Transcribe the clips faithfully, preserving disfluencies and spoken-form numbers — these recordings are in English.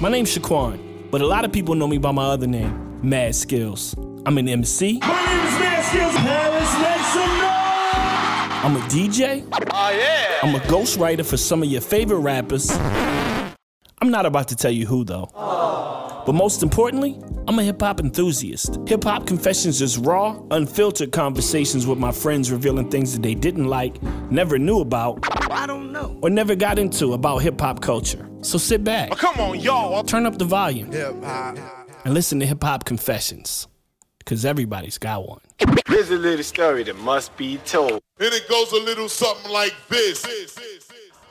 My name's Shaquan, but a lot of people know me by my other name, Mad Skills. I'm an M C. My name is Mad Skills. Paris, make some noise. I'm a D J. Oh, yeah. I'm a ghostwriter for some of your favorite rappers. I'm not about to tell you who, though. Oh. But most importantly, I'm a hip-hop enthusiast. Hip Hop Confessions is raw, unfiltered conversations with my friends revealing things that they didn't like, never knew about, I don't know, or never got into about hip-hop culture. So sit back. Oh, come on, y'all. Turn up the volume. Hip-hop. And listen to Hip Hop Confessions, because everybody's got one. Here's a little story that must be told. And it goes a little something like this. this, this, this.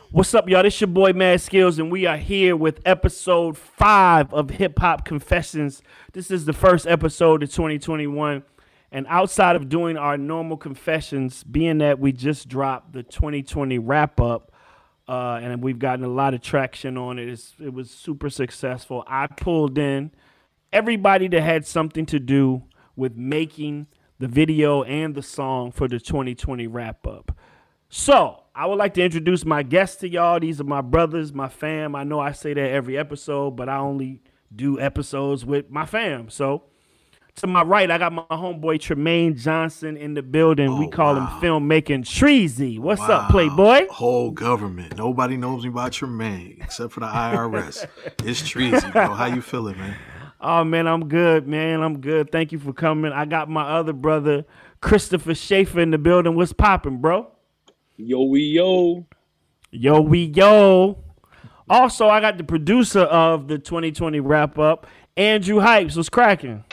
What's up, y'all? This your boy, Mad Skills, and we are here with episode five of Hip Hop Confessions. This is the first episode of twenty twenty-one, and outside of doing our normal confessions, being that we just dropped the twenty twenty wrap-up, uh, and we've gotten a lot of traction on it. It's, it was super successful. I pulled in everybody that had something to do with making the video and the song for the twenty twenty wrap-up. So I would like to introduce my guests to y'all. These are my brothers, my fam. I know I say that every episode, but I only do episodes with my fam. So to my right, I got my homeboy Tremaine Johnson in the building. Oh, we call wow. him Filmmaking Treezy. What's wow. up, Playboy? Whole government. Nobody knows me by Tremaine except for the I R S. It's Treezy, bro. How you feeling, man? Oh, man, I'm good, man. I'm good. Thank you for coming. I got my other brother, Christopher Schaefer, in the building. What's popping, bro? Yo, we yo. Yo, we yo. Also, I got the producer of the twenty twenty wrap-up, Andrew Hypes. What's cracking?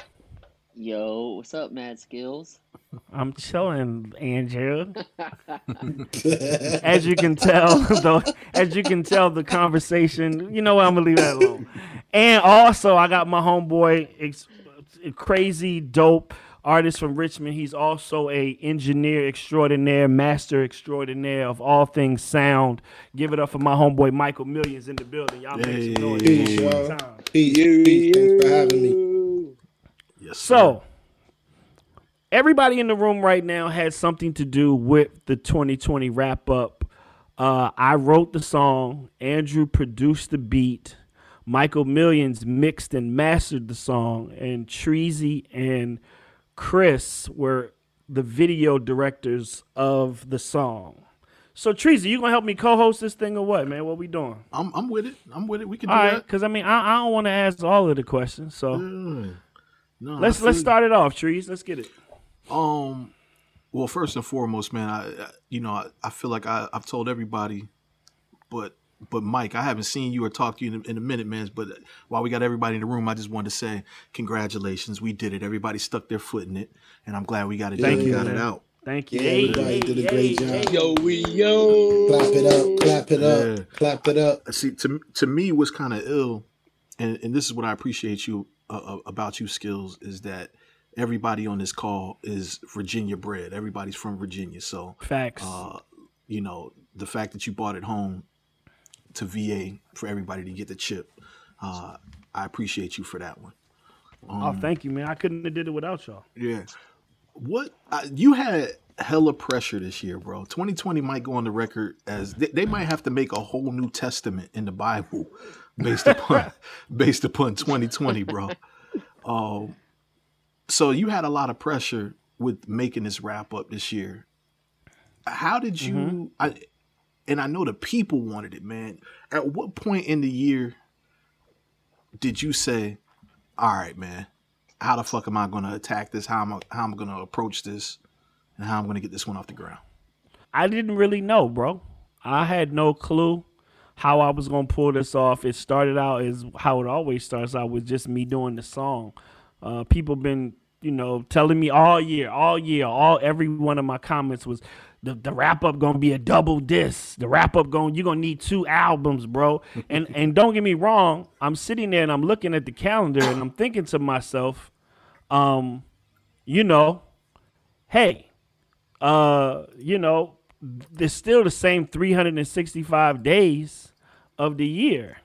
Yo, what's up, Mad Skills? I'm chilling, Andrew. As you can tell, though, as you can tell, the conversation, you know what, I'm going to leave that alone. And also, I got my homeboy, ex- crazy, dope, artist from Richmond. He's also a engineer extraordinaire, master extraordinaire of all things sound. Give it up for my homeboy Michael Millions in the building. Y'all yeah, make some noise. Peace, y'all. Peace, peace, peace. Thanks for having me. Yes, so, everybody in the room right now has something to do with the twenty twenty wrap up. Uh, I wrote the song. Andrew produced the beat. Michael Millions mixed and mastered the song, and Treezy and Chris were the video directors of the song. So, Treezy, you gonna help me co-host this thing or what, man? What we doing? I'm I'm with it. I'm with it. We can all do right, that. Because I mean, I, I don't want to ask all of the questions. So, mm. no, let's let's start it off, Trees. Let's get it. Um, well, first and foremost, man, I, I you know I, I feel like I I've told everybody, but but Mike, I haven't seen you or talked to you in, in a minute, man. But while we got everybody in the room, I just wanted to say congratulations. We did it. Everybody stuck their foot in it, and I'm glad we got it. Thank you. Got it out. Thank you. Yeah, everybody did a great job. Yo, we yo. Clap it up. Clap it up. Yeah. Clap it up. See, to to me, what's kind of ill, and, and this is what I appreciate you uh, about you, Skills, is that everybody on this call is Virginia bred. Everybody's from Virginia, so facts. Uh, you know, the fact that you bought it home to V A for everybody to get the chip. Uh, I appreciate you for that one. Um, oh, thank you, man. I couldn't have did it without y'all. Yeah. What uh, you had hella pressure this year, bro. twenty twenty might go on the record as they, they might have to make a whole New Testament in the Bible based upon based upon twenty twenty, bro. Um, so you had a lot of pressure with making this wrap up this year. How did you? Mm-hmm. I, And I know the people wanted it, man. At what point in the year did you say, all right, man, how the fuck am I going to attack this? How am I, how am I going to approach this? And how I'm going to get this one off the ground? I didn't really know, bro. I had no clue how I was going to pull this off. It started out as how it always starts out, with just me doing the song. Uh, people been, you know, telling me all year, all year, all every one of my comments was, The, the wrap-up going to be a double disc. The wrap-up going, you're going to need two albums, bro. And and don't get me wrong, I'm sitting there and I'm looking at the calendar and I'm thinking to myself, um, you know, hey, uh, you know, there's still the same three hundred sixty-five days of the year.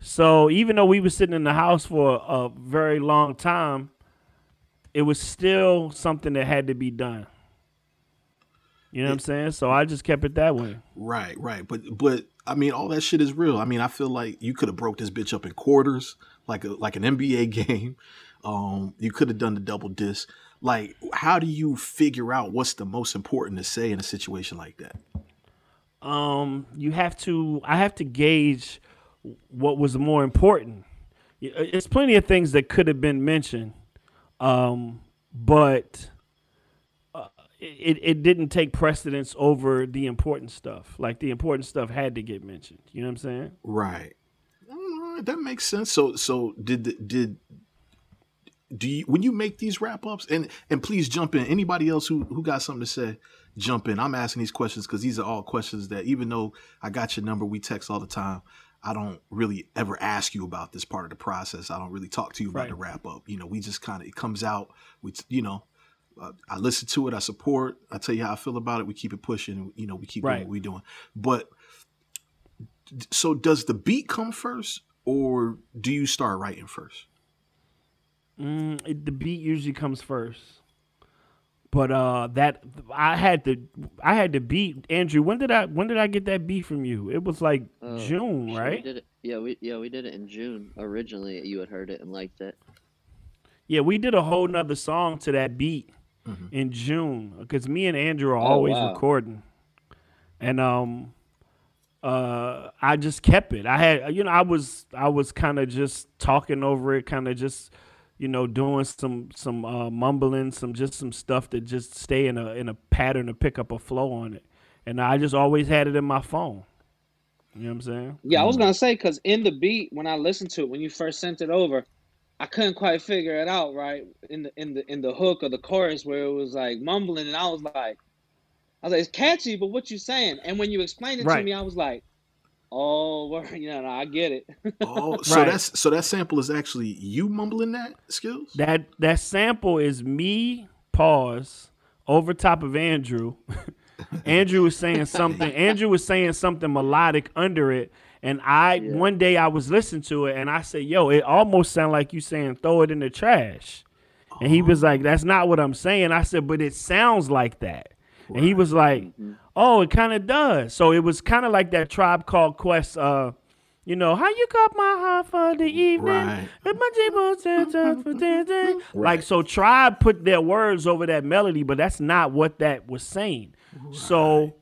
So even though we were sitting in the house for a, a very long time, it was still something that had to be done. You know it, what I'm saying? So I just kept it that way. Right, right. But but I mean, all that shit is real. I mean, I feel like you could have broke this bitch up in quarters, like a, like an N B A game. Um, you could have done the double disc. Like, how do you figure out what's the most important to say in a situation like that? Um, you have to. I have to gauge what was more important. It's plenty of things that could have been mentioned, um, but uh, it it didn't take precedence over the important stuff. Like, the important stuff had to get mentioned. You know what I'm saying? Right. Uh, that makes sense. So so did did. Do you, when you make these wrap ups, and, and please jump in, anybody else who, who got something to say, jump in. I'm asking these questions because these are all questions that, even though I got your number, we text all the time, I don't really ever ask you about this part of the process. I don't really talk to you about right. the wrap up. You know, we just kind of, it comes out, we, you know, uh, I listen to it, I support, I tell you how I feel about it. We keep it pushing, you know, we keep right. doing what we're doing. But so does the beat come first, or do you start writing first? Mm, it, the beat usually comes first, but uh, that I had to, I had to beat Andrew. When did I, when did I get that beat from you? It was like uh, June, right? We did it. Yeah, we yeah we did it in June. Originally, you had heard it and liked it. Yeah, we did a whole nother song to that beat mm-hmm. in June, because me and Andrew are oh, always wow. recording, and um, uh, I just kept it. I had, you know, I was I was kind of just talking over it, kind of just. You know, doing some some uh, mumbling, some just some stuff that just stay in a in a pattern to pick up a flow on it, and I just always had it in my phone. You know what I'm saying? Yeah, I was gonna say, because in the beat, when I listened to it, when you first sent it over, I couldn't quite figure it out right in the in the in the hook or the chorus where it was like mumbling, and I was like, I was like, it's catchy, but what you saying? And when you explained it right. to me, I was like, oh, well, you know, no, I get it. oh, so right. that's so that sample is actually you mumbling that, Skills? That that sample is me pause over top of Andrew. Andrew was saying something. Andrew was saying something melodic under it, and I yeah. one day I was listening to it and I said, "Yo, it almost sound like you saying throw it in the trash." Oh. And he was like, "That's not what I'm saying." I said, "But it sounds like that." Right. And he was like, mm-hmm. oh, it kind of does. So it was kind of like that Tribe Called Quest, uh, you know, how you got my heart for the evening. Right. Right. Like, so Tribe put their words over that melody, but that's not what that was saying. Right. So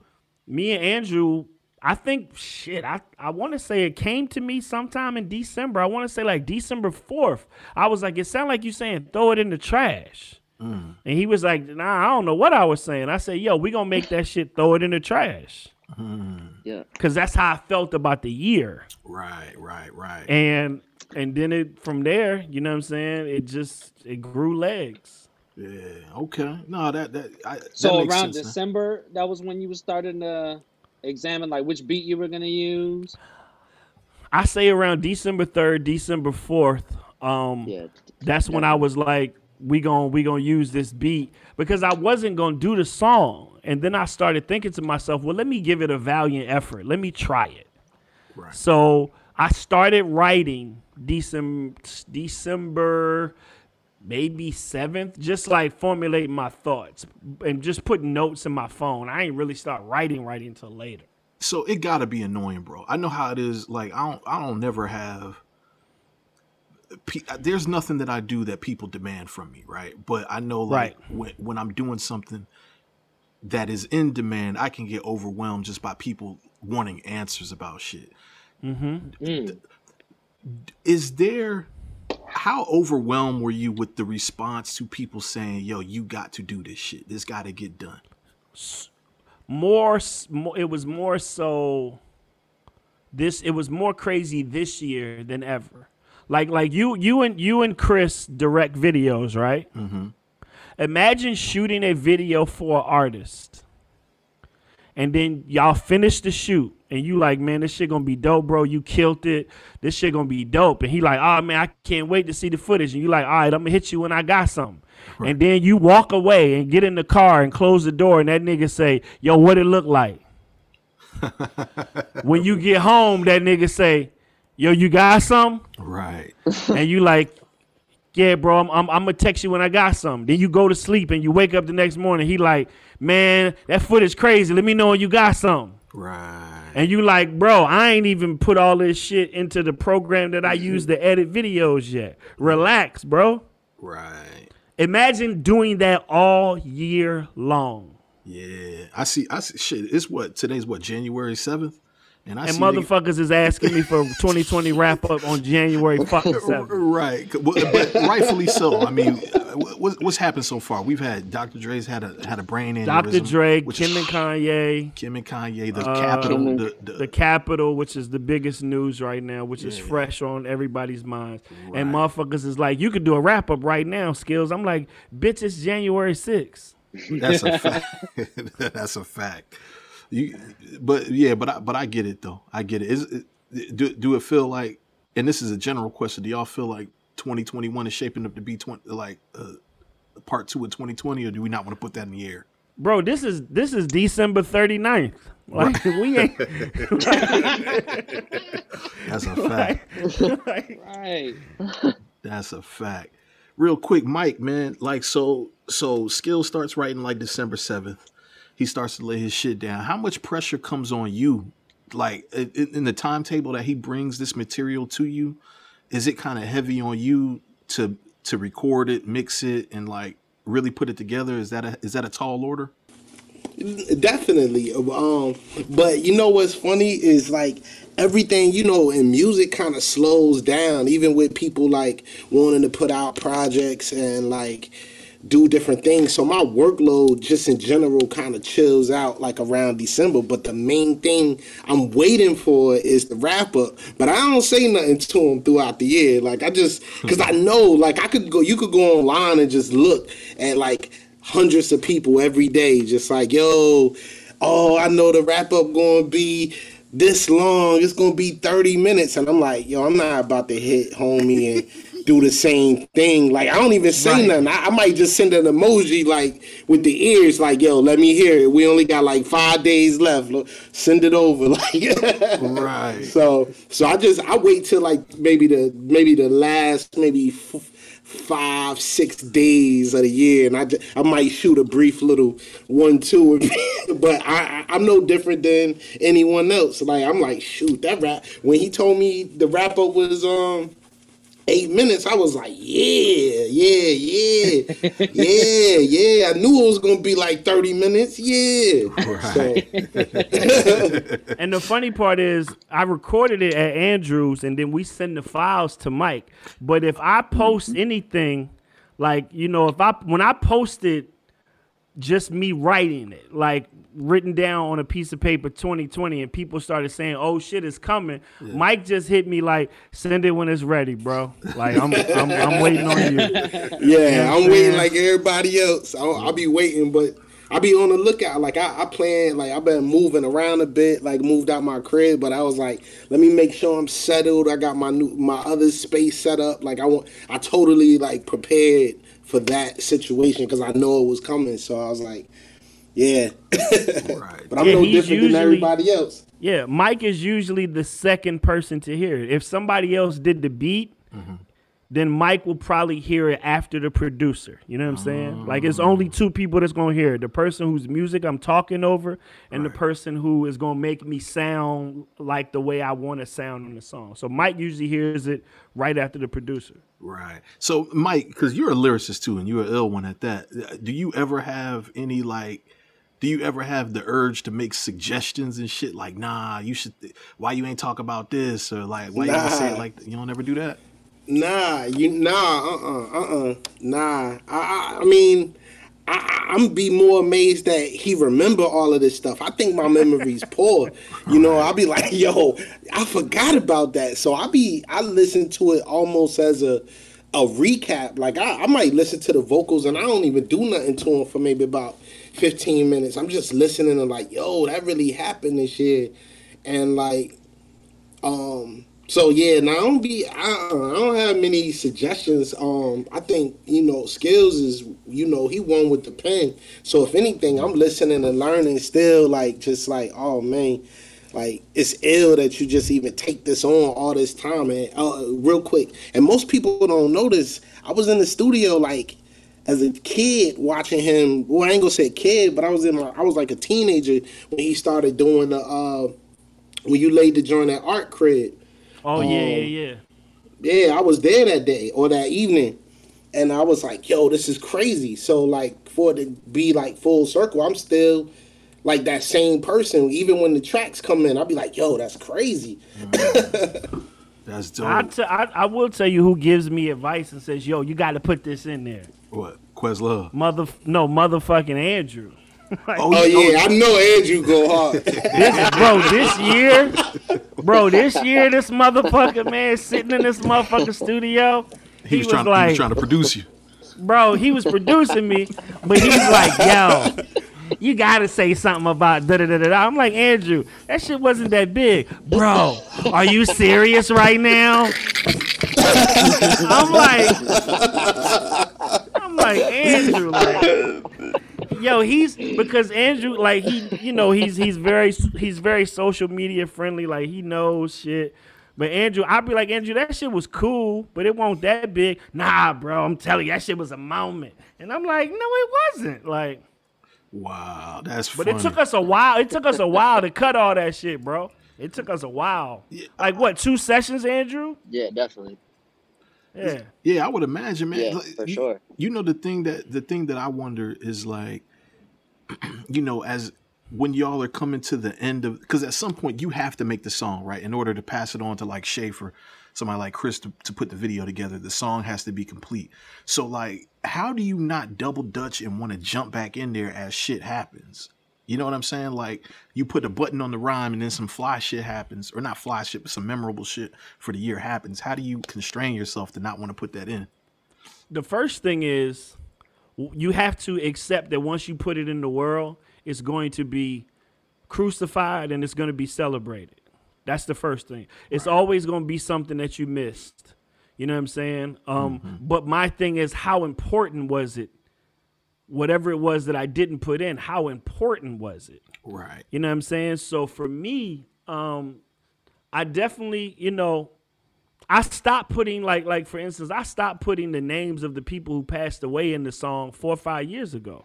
me and Andrew, I think, shit, I, I want to say it came to me sometime in December. I want to say like December fourth. I was like, it sounded like you saying throw it in the trash. Mm. And he was like, nah, I don't know what I was saying. I said, yo, we gonna make that shit throw it in the trash. Mm. Yeah. Cause that's how I felt about the year. Right, right, right. And and then it from there, you know what I'm saying? It just it grew legs. Yeah, okay. No, that that I So that makes around sense, December, huh? That was when you were starting to examine like which beat you were gonna use. I say around December third, December fourth. Um yeah. that's yeah. when I was like, we gon' we gonna use this beat, because I wasn't gonna do the song. And then I started thinking to myself, well, let me give it a valiant effort. Let me try it. Right. So I started writing December, December maybe seventh, just like formulating my thoughts and just putting notes in my phone. I ain't really start writing writing until later. So it gotta be annoying, bro. I know how it is. Like, I don't I don't never have. There's nothing that I do that people demand from me, right? But I know, like, right. when, when I'm doing something that is in demand, I can get overwhelmed just by people wanting answers about shit. Mm-hmm. Mm. Is there, how overwhelmed were you with the response to people saying, yo, you got to do this shit. This got to get done. More, more, it was more so this, it was more crazy this year than ever. Like, like you, you and you and Chris direct videos, right? Mm-hmm. Imagine shooting a video for an artist, and then y'all finish the shoot, and you like, man, this shit gonna be dope, bro. You killed it. This shit gonna be dope. And he like, oh man, I can't wait to see the footage. And you like, all right, I'm gonna hit you when I got something. Right. And then you walk away and get in the car and close the door, and that nigga say, yo, what it look like? When you get home, that nigga say, yo, you got some? Right. And you like, yeah, bro, I'm, I'm, I'm gonna text you when I got something. Then you go to sleep and you wake up the next morning. He like, man, that foot is crazy. Let me know when you got something. Right. And you like, bro, I ain't even put all this shit into the program that I use to edit videos yet. Relax, bro. Right. Imagine doing that all year long. Yeah, I see. I see, shit. It's what today's what January seventh, and I and see motherfuckers nigga. is asking me for twenty twenty wrap up on January fucking seventh. Right, but rightfully so. I mean, what's happened so far? We've had Doctor Dre's had a had a brain aneurysm. Doctor Dre, which Kim is, and Kanye, Kim and Kanye, the uh, Capitol, the, the, the Capitol, which is the biggest news right now, which yeah. is fresh on everybody's minds. Right. And motherfuckers is like, you could do a wrap up right now, Skills. I'm like, bitch, it's January sixth. That's a fact. That's a fact. You, but yeah, but I, but I get it though. I get it. Is it, do do it feel like? And this is a general question. Do y'all feel like twenty twenty-one is shaping up to be twenty like uh, part two of twenty twenty, or do we not want to put that in the air? Bro, this is this is December thirty-ninth. Like right. we ain't. Like, that's a fact. Like, like, right. That's a fact. Real quick, Mike, man, like so. So Skill starts writing like December seventh. He starts to lay his shit down. How much pressure comes on you? Like in the timetable that he brings this material to you, is it kind of heavy on you to to record it, mix it, and like really put it together? Is that a, is that a tall order? Definitely. Um, but you know what's funny is like everything, you know, in music kind of slows down, even with people like wanting to put out projects and like do different things. So my workload just in general kind of chills out like around December, but the main thing I'm waiting for is the wrap up. But I don't say nothing to him throughout the year. Like I just, cause I know like I could go, you could go online and just look at like hundreds of people every day, just like, yo, oh, I know the wrap up going to be this long. It's going to be thirty minutes. And I'm like, yo, I'm not about to hit homie and do the same thing. Like I don't even say right. nothing. I, I might just send an emoji like with the ears like, yo, let me hear it. We only got like five days left. Look, send it over. Like right. So so I just I wait till like maybe the maybe the last maybe f five six days of the year, and I just, I might shoot a brief little one two. But I, I I'm no different than anyone else. Like I'm like shoot that rap. When he told me the wrap up was um. Eight minutes, I was like, yeah, yeah, yeah, yeah, yeah. I knew it was going to be like thirty minutes. Yeah. Right. So. And the funny part is I recorded it at Andrew's and then we send the files to Mike. But if I post anything, like, you know, if I when I posted just me writing it, like written down on a piece of paper twenty twenty, and people started saying, oh shit, it's coming. Yeah. Mike just hit me like, send it when it's ready, bro. Like I'm I'm, I'm waiting on you. Yeah, you know I'm saying? Waiting like everybody else. I'll, I'll be waiting, but I'll be on the lookout. Like I, I planned, like I've been moving around a bit, like moved out my crib, but I was like, let me make sure I'm settled. I got my new my other space set up. Like I want I totally like prepared for that situation because I know it was coming. So I was like, yeah. Right. But I'm yeah, no different usually, than everybody else. Yeah, Mike is usually the second person to hear it. If somebody else did the beat, mm-hmm. then Mike will probably hear it after the producer. You know what I'm saying? Like it's only two people that's going to hear it. The person whose music I'm talking over and right. the person who is going to make me sound like the way I want to sound in the song. So Mike usually hears it right after the producer. Right. So Mike, because you're a lyricist too and you're an ill one at that. Do you ever have any like, do you ever have the urge to make suggestions and shit like, nah, you should, why you ain't talk about this or like, why nah. you ain't say it like, you don't ever do that? Nah, you nah, uh, uh, uh, uh nah. I, I mean, I, I'm be more amazed that he remember all of this stuff. I think my memory's poor. You know, I'll be like, yo, I forgot about that. So I be, I listen to it almost as a, a recap. Like I, I might listen to the vocals and I don't even do nothing to them for maybe about fifteen minutes. I'm just listening and like, yo, that really happened this year, and like, um. So yeah, now I don't be I, I don't have many suggestions. Um, I think you know Skills is you know he won with the pen. So if anything, I'm listening and learning still. Like just like oh man, Like, it's ill that you just even take this on all this time and uh, real quick. And most people don't notice. I was in the studio like as a kid watching him. Well, I ain't gonna say kid, but I was in. My, I was like a teenager when he started doing the uh, when you laid the joint at Art Crib. Oh um, yeah, yeah, yeah. Yeah, I was there that day or that evening, and I was like, "Yo, this is crazy." So like for it to be like full circle, I'm still. Like that same person, even when the tracks come in, I'll be like, "Yo, that's crazy." That's dope. I, t- I, I will tell you who gives me advice and says, "Yo, you got to put this in there." What? Questlove. Mother, no, motherfucking Andrew. Like, oh, oh yeah, I know Andrew go hard. This, bro, this year, bro, this year, this motherfucker man sitting in this motherfucking studio. He, he was, was trying. Like, he was trying to produce you. Bro, he was producing me, but he was like, "Yo, you gotta say something about da da da da." I'm like, "Andrew, that shit wasn't that big, bro. Are you serious right now?" I'm like, I'm like Andrew, like, yo, he's because Andrew, like he, you know, he's he's very he's very social media friendly, like he knows shit. But Andrew, I'd be like, "Andrew, that shit was cool, but it wasn't that big." "Nah, bro, I'm telling you, that shit was a moment." And I'm like, "No, it wasn't." Like. Wow, that's funny. But it took us a while. It took us a while to cut all that shit, bro. It took us a while. Yeah. Like what, two sessions, Andrew? Yeah, definitely. Yeah. Yeah, I would imagine, man. Yeah, like, for you, sure. You know the thing that the thing that I wonder is like, you know, as when y'all are coming to the end of, because at some point you have to make the song, right? In order to pass it on to like Schaefer, somebody like Chris to, to put the video together, the song has to be complete. So like, how do you not double dutch and want to jump back in there as shit happens? You know what I'm saying? Like you put a button on the rhyme and then some fly shit happens, or not fly shit, but some memorable shit for the year happens. How do you constrain yourself to not want to put that in? The first thing is you have to accept that once you put it in the world, it's going to be crucified and it's going to be celebrated. That's the first thing. It's right. Always going to be something that you missed. You know what I'm saying? Um, mm-hmm. But my thing is, how important was it? Whatever it was that I didn't put in, how important was it? Right. You know what I'm saying? So for me, um, I definitely, you know, I stopped putting like, like for instance, I stopped putting the names of the people who passed away in the song four or five years ago,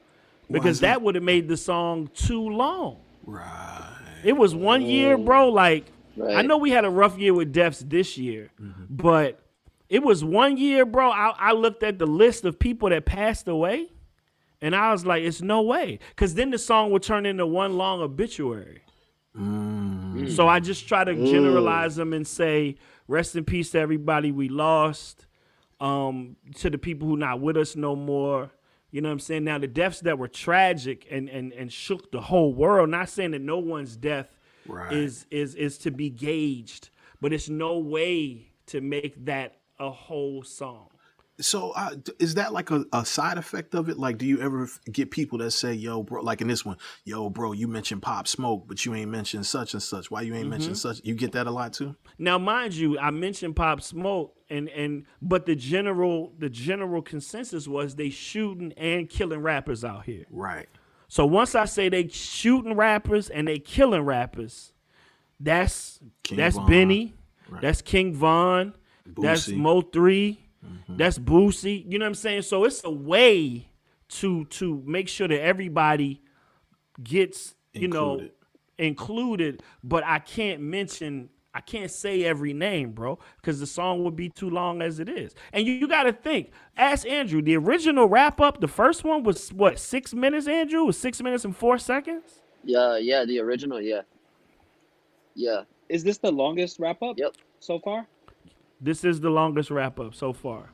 because that would have made the song too long. Right. It was one year, bro. Like, right. I know we had a rough year with deaths this year, mm-hmm. but it was one year, bro. I, I looked at the list of people that passed away, and I was like, it's no way. Because then the song would turn into one long obituary. Mm. So I just try to generalize mm. them and say, rest in peace to everybody we lost, um, to the people who not with us no more. You know what I'm saying? Now, the deaths that were tragic and, and, and shook the whole world, not saying that no one's death right. is, is, is to be gauged, but it's no way to make that a whole song. So uh, is that like a, a side effect of it? Like, do you ever get people that say, yo, bro, like in this one, yo, bro, you mentioned Pop Smoke, but you ain't mentioned such and such. Why you ain't mm-hmm. mentioned such? You get that a lot too? Now, mind you, I mentioned Pop Smoke and, and but the general the general consensus was they shooting and killing rappers out here. Right. So once I say they shooting rappers and they killing rappers, that's King that's Von. Benny, right. That's King Von, Boosie. That's Mo three. Mm-hmm. That's Boosie. You know what I'm saying? So it's a way to to make sure that everybody gets, you included. know, included. But I can't mention, I can't say every name, bro, because the song would be too long as it is. And you, you got to think, ask Andrew, the original wrap up, the first one was what, six minutes, Andrew? It was six minutes and four seconds? Yeah, yeah, the original, yeah. Yeah. Is this the longest wrap up Yep. so far? This is the longest wrap-up so far.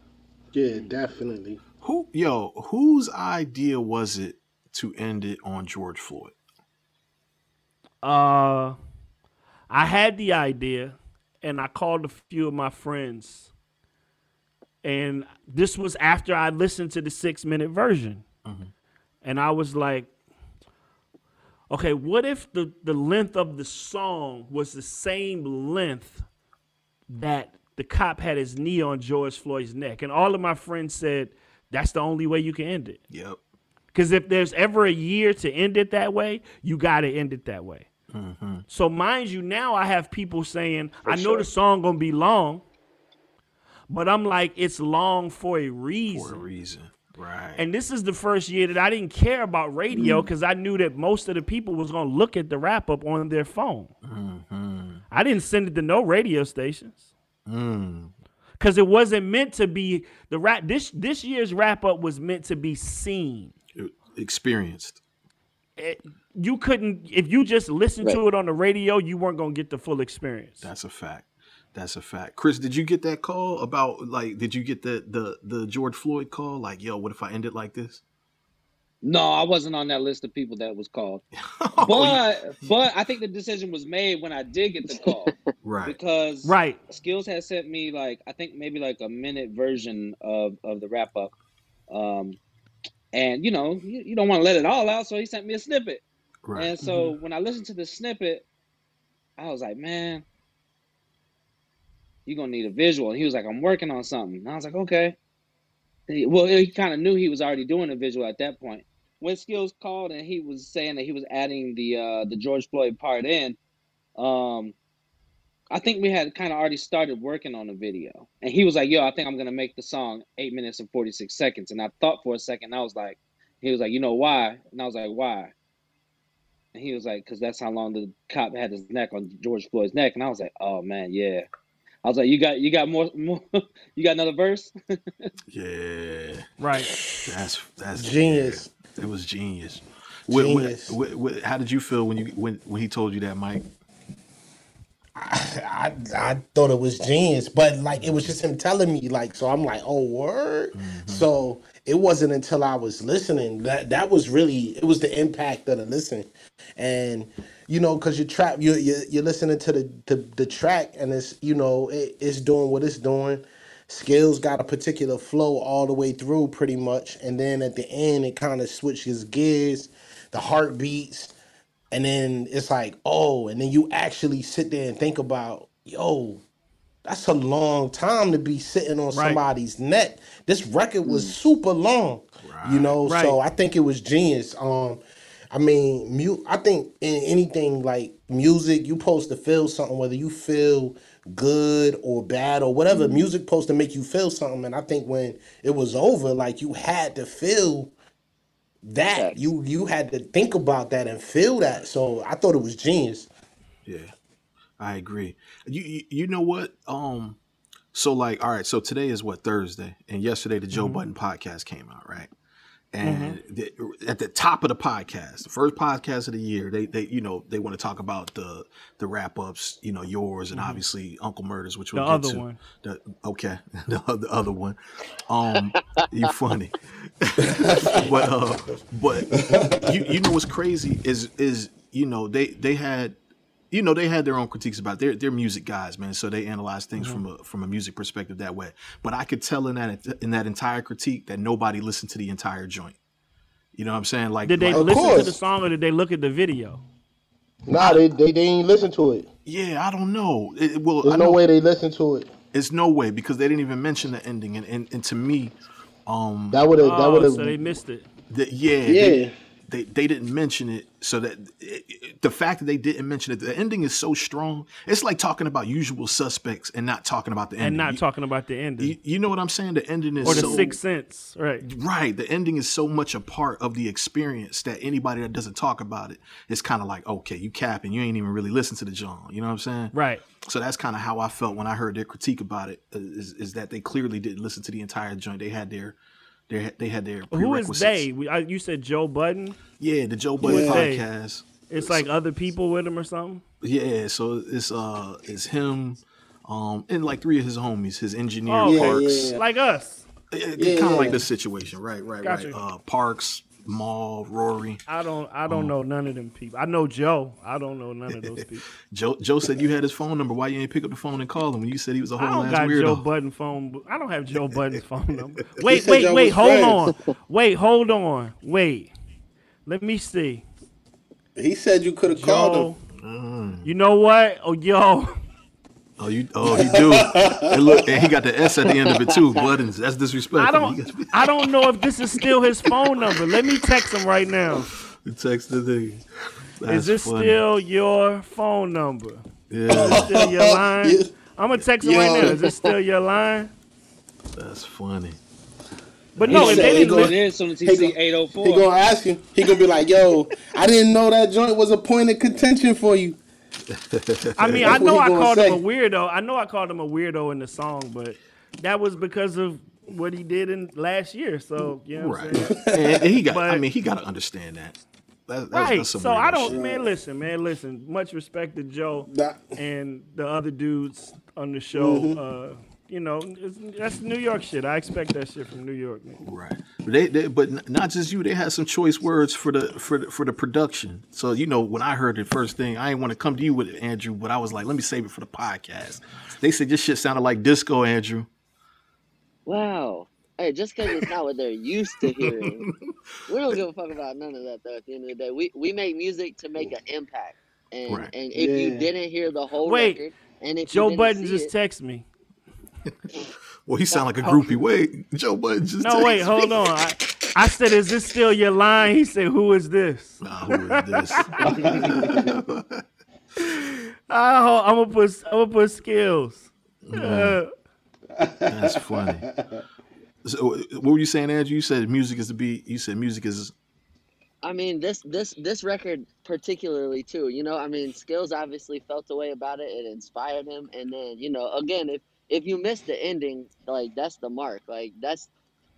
Yeah, definitely. Who, yo, whose idea was it to end it on George Floyd? Uh, I had the idea, and I called a few of my friends. And this was after I listened to the six-minute version. Mm-hmm. And I was like, okay, what if the, the length of the song was the same length that the cop had his knee on George Floyd's neck? And all of my friends said, that's the only way you can end it. Yep. Because if there's ever a year to end it that way, you got to end it that way. Mm-hmm. So mind you, now I have people saying, for I know sure. the song gonna be long, but I'm like, it's long for a reason. For a reason. Right. And this is the first year that I didn't care about radio because mm-hmm. I knew that most of the people was going to look at the wrap up on their phone. Mm-hmm. I didn't send it to no radio stations because mm. it wasn't meant to be the rap. This this year's wrap up was meant to be seen, it, experienced. It, you couldn't if you just listened right. to it on the radio, you weren't going to get the full experience. That's a fact. That's a fact. Chris, did you get that call about like, did you get the, the, the George Floyd call? Like, yo, what if I end it like this? No, I wasn't on that list of people that was called, oh, but, yeah. but I think the decision was made when I did get the call, right? Because right. Skills had sent me like, I think maybe like a minute version of, of the wrap up. Um, and you know, you, you don't want to let it all out. So he sent me a snippet. Right. And so mm-hmm. when I listened to the snippet, I was like, man, you're going to need a visual. And he was like, I'm working on something. And I was like, okay. He, well, he kind of knew he was already doing a visual at that point. When Skills called and he was saying that he was adding the uh, the George Floyd part in, um, I think we had kind of already started working on the video. And he was like, yo, I think I'm going to make the song eight minutes and forty-six seconds. And I thought for a second, I was like, he was like, you know why? And I was like, why? And he was like, because that's how long the cop had his neck on George Floyd's neck. And I was like, oh, man, yeah. I was like, you got, you got more, more you got another verse. Yeah, right. That's that's genius. It was genius. genius. What, what, what, how did you feel when you when when he told you that, Mike? I, I I thought it was genius, but like it was just him telling me, like, so I'm like, oh word. Mm-hmm. So it wasn't until I was listening that that was really it was the impact of the listen, and. You know, because you're trap, you you you're listening to the, the the track, and it's you know it, it's doing what it's doing. Skills got a particular flow all the way through, pretty much, and then at the end it kind of switches gears, the heartbeats, and then it's like oh, and then you actually sit there and think about yo, that's a long time to be sitting on right. somebody's neck. This record was super long, right. you know. Right. So I think it was genius. Um. I mean, mu- I think in anything like music, you're supposed to feel something, whether you feel good or bad or whatever. Mm-hmm. Music supposed to make you feel something. And I think when it was over, like you had to feel that. Yeah. You you had to think about that and feel that. So I thought it was genius. Yeah, I agree. You you, you know what? Um, so like, all right, so today is what, Thursday? And yesterday the Joe mm-hmm. Budden podcast came out, right? And mm-hmm. the, at the top of the podcast, the first podcast of the year, they, they you know, they want to talk about the the wrap ups, you know, yours and mm-hmm. obviously Uncle Murda's, which we'll the get to. One. The, okay. the, the other one. Um, you're funny. but uh, but you, you know what's crazy is, is you know, they, they had, you know, they had their own critiques about it. They're, they're music guys, man. So they analyze things mm-hmm. from a from a music perspective that way. But I could tell in that in that entire critique that nobody listened to the entire joint. You know what I'm saying? Like, did they like, listen to the song or did they look at the video? Nah, they they, they didn't listen to it. Yeah, I don't know. It, well, there's I no way they listened to it. It's no way because they didn't even mention the ending. And and, and to me, um, that would have that would have. Oh, so they missed it. The, yeah. Yeah. They, They they didn't mention it, so that it, it, the fact that they didn't mention it, the ending is so strong. It's like talking about Usual Suspects and not talking about the ending. And not you, talking about the ending. You, you know what I'm saying? The ending is or the so, Sixth Sense, right? Right. The ending is so much a part of the experience that anybody that doesn't talk about it, it's kind of like okay, you capping, you ain't even really listen to the genre. You know what I'm saying? Right. So that's kind of how I felt when I heard their critique about it. Is is that they clearly didn't listen to the entire joint? They had their They they had their prerequisites. Who is they? We, I, you said Joe Budden? Yeah, the Joe Budden yeah. podcast. It's, it's like other people with him or something? Yeah, so it's uh it's him um and like three of his homies, his engineer oh, Parks. Yeah, yeah. Like us. It, it, yeah, kind of yeah. like this situation, right, right, gotcha. right. Uh, Parks, Maul, Rory. I don't I don't um, know none of them people. I know Joe. I don't know none of those people. Joe Joe said you had his phone number. Why you ain't pick up the phone and call him when you said he was a whole ass weirdo? I don't got Joe Budden phone. I don't have Joe Budden's phone number. Wait, wait, wait, hold on. Wait, hold on. Wait. Let me see. He said you could have called him. Mm. You know what? Oh yo. Oh, you! Oh, he do. And look, and he got the S at the end of it too. Buttons. That's disrespectful. I don't. I don't know if this is still his phone number. Let me text him right now. Text the thing. That's is this funny. Still your phone number? Yeah. Is this still your line? Yeah. I'm going to text him right now. Is this still your line? That's funny. But no, he if said, they didn't go in as soon as he, he see eight oh four. He going to ask him. He going to be like, yo, I didn't know that joint was a point of contention for you. I mean, I know I called say. him a weirdo. I know I called him a weirdo in the song, but that was because of what he did in last year. So, you know what I'm saying? Right. And he got, but, I mean, he got to understand that. That, that's, right, that's so I don't, shit. man, listen, man, listen. Much respect to Joe nah. and the other dudes on the show. Mm-hmm. uh, you know, it's, that's New York shit. I expect that shit from New York, man. Right, they, they, but not just you. They had some choice words for the for the, for the production. So you know, when I heard it first thing, I didn't want to come to you with it, Andrew, but I was like, let me save it for the podcast. They said this shit sounded like disco, Andrew. Wow. Hey, just because it's not what they're used to hearing, we don't give a fuck about none of that, though, at the end of the day. We we make music to make an impact. And right. and if yeah. you didn't hear the whole Wait, record, and if Joe Budden just it, text me. Well, he sound like a groupie. Wait, Joe Budden just no, text wait, me. Hold on. I, I said, is this still your line? He said, who is this? Nah, who is this? Oh, I'm going put, to put skills. Mm. Uh, That's funny. So, what were you saying, Andrew? You said music is the beat. You said music is. I mean, this this this record particularly too. You know, I mean, Skills obviously felt the way about it. It inspired him, and then you know, again, if if you miss the ending, like that's the mark. Like that's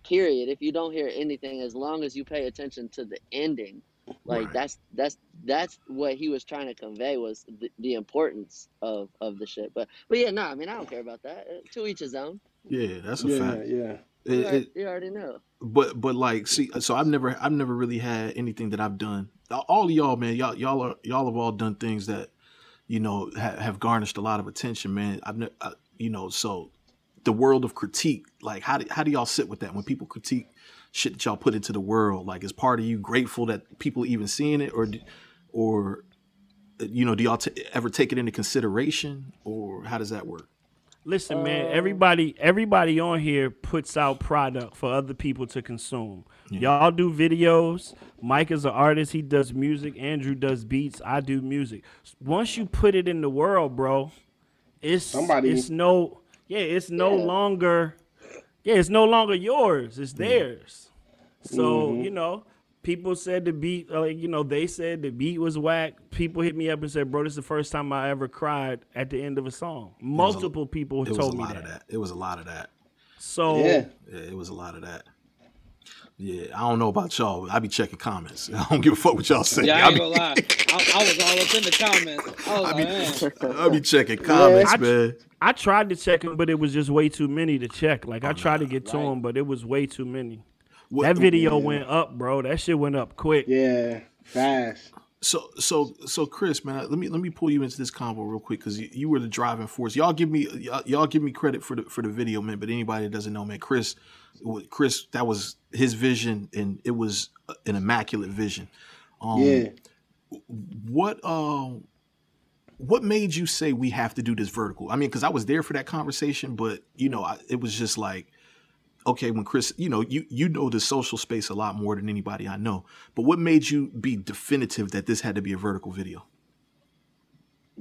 period. If you don't hear anything, as long as you pay attention to the ending, like right. that's that's that's what he was trying to convey was the, the importance of of the shit. But but yeah, no, nah, I mean, I don't care about that. To each his own. Yeah, that's a yeah, fact. Yeah. It, you, already, you already know, but but like, see, so I've never, I've never really had anything that I've done. All of y'all, man, y'all, y'all are, y'all have all done things that, you know, ha, have garnished a lot of attention, man. I've, ne- I, you know, so the world of critique, like, how do, how do y'all sit with that when people critique shit that y'all put into the world? Like, is part of you grateful that people even seeing it, or, or, you know, do y'all t- ever take it into consideration, or how does that work? Listen, man, everybody everybody on here puts out product for other people to consume. Yeah. Y'all do videos. Mike is an artist. He does music. Andrew does beats. I do music. Once you put it in the world, bro, it's Somebody. it's no yeah, it's no yeah. longer yeah, it's no longer yours. It's yeah. theirs. So, mm-hmm. you know, people said the beat, like, you know, they said the beat was whack. People hit me up and said, bro, this is the first time I ever cried at the end of a song. Multiple a, people told me that. that. It was a lot of that. So yeah. yeah, it was a lot of that. Yeah, I don't know about y'all, but I be checking comments. I don't give a fuck what y'all say. Yeah, I ain't gonna lie. I, I was all up in the comments. I, was I, be, like, I be checking comments, yeah. man. I, I tried to check them, but it was just way too many to check. Like, oh, I tried man, to get right. to them, but it was way too many. What, that video yeah. went up, bro. That shit went up quick. Yeah, fast. So, so, so, Chris, man, let me let me pull you into this convo real quick because you, you were the driving force. Y'all give me y'all, y'all give me credit for the for the video, man. But anybody that doesn't know, man, Chris, Chris, that was his vision, and it was an immaculate vision. Um, yeah. What uh, what made you say we have to do this vertical? I mean, because I was there for that conversation, but you know, I, it was just like. Okay, when Chris, you know, you you know the social space a lot more than anybody I know, but what made you be definitive that this had to be a vertical video?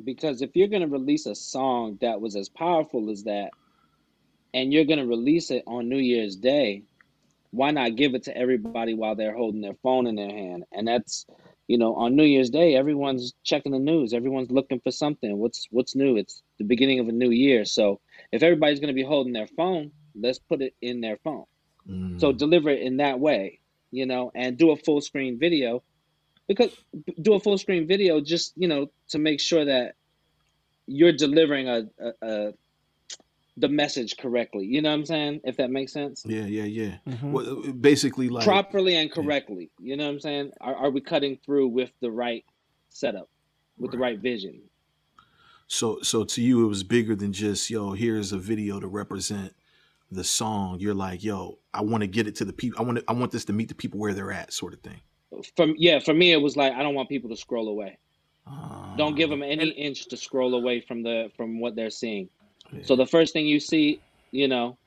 Because if you're going to release a song that was as powerful as that, and you're going to release it on New Year's Day, why not give it to everybody while they're holding their phone in their hand? And that's, you know, on New Year's Day, everyone's checking the news. Everyone's looking for something. What's, what's new? It's the beginning of a new year. So if everybody's going to be holding their phone, let's put it in their phone. Mm. So deliver it in that way, you know, and do a full screen video because do a full screen video just, you know, to make sure that you're delivering a, a, a the message correctly. You know what I'm saying? If that makes sense. Yeah, yeah, yeah. Mm-hmm. Well, basically like properly and correctly. Yeah. You know what I'm saying? Are, are we cutting through with the right setup, with right. the right vision? So, so to you, it was bigger than just, yo, here's a video to represent the song. You're like, yo, I want to get it to the people. I want to, I want this to meet the people where they're at, sort of thing. From yeah, for me it was like I don't want people to scroll away. Uh, don't give them any inch to scroll away from the from what they're seeing. Yeah. So the first thing you see, you know,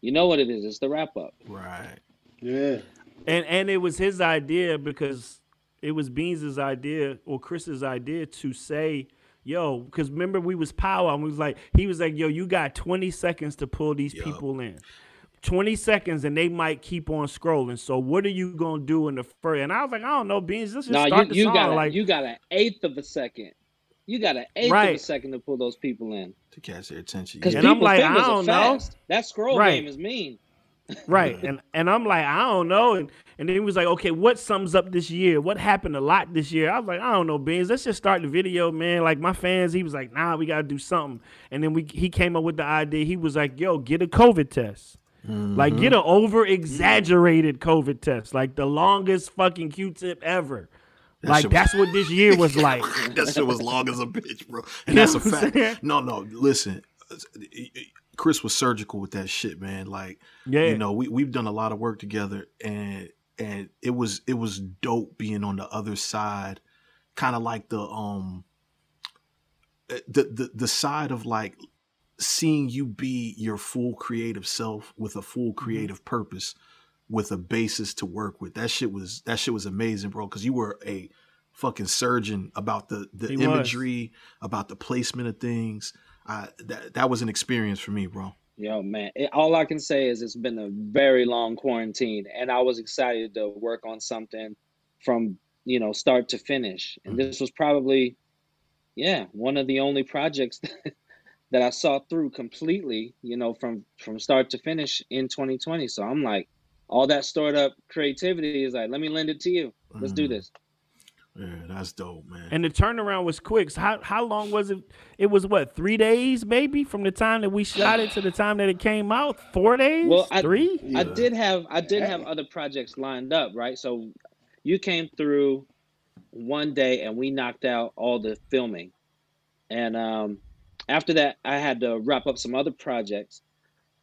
you know what it is. It's the wrap up. Right. Yeah. And and it was his idea because it was Beans's idea or Chris's idea to say, yo, because remember we was power and we was like, he was like, yo, you got twenty seconds to pull these yep. people in. twenty seconds and they might keep on scrolling. So what are you gonna do in the first? And I was like, I don't know, Beans. Let's just no, start you, the you song. Got a, like you got an eighth of a second. You got an eighth right. of a second to pull those people in to catch their attention. Because people like, fingers I don't are fast. Know. That scroll right. game is mean. Right. and and I'm like, I don't know. And and then he was like, okay, what sums up this year? What happened a lot this year? I was like, I don't know, Beans. Let's just start the video, man. Like my fans, he was like, nah, we gotta do something. And then we he came up with the idea. He was like, yo, get a COVID test. Mm-hmm. Like, get an over-exaggerated COVID test. Like, the longest fucking Q-tip ever. That like, that's was... what this year was like. That shit was long as a bitch, bro. And that's a fact. Saying? No, no, listen. Chris was surgical with that shit, man. Like, yeah. you know, we, we've done a lot of work together. And and it was it was dope being on the other side. Kind of like the um the, the the side of, like, seeing you be your full creative self with a full creative purpose, with a basis to work with. That shit was that shit was amazing, bro. Because you were a fucking surgeon about the the he imagery, was. About the placement of things. I that that was an experience for me, bro. Yo, man, it, all I can say is it's been a very long quarantine, and I was excited to work on something from you know start to finish. And mm-hmm. this was probably, yeah, one of the only projects that that I saw through completely, you know, from, from start to finish in twenty twenty. So I'm like, all that stored up creativity is like, let me lend it to you. Let's mm. do this. Yeah, that's dope, man. And the turnaround was quick. So how, how long was it? It was what, three days maybe from the time that we shot it to the time that it came out? Four days? Well, I, Three? Yeah. I did have, I did have other projects lined up, right? So you came through one day and we knocked out all the filming. And, um, after that, I had to wrap up some other projects.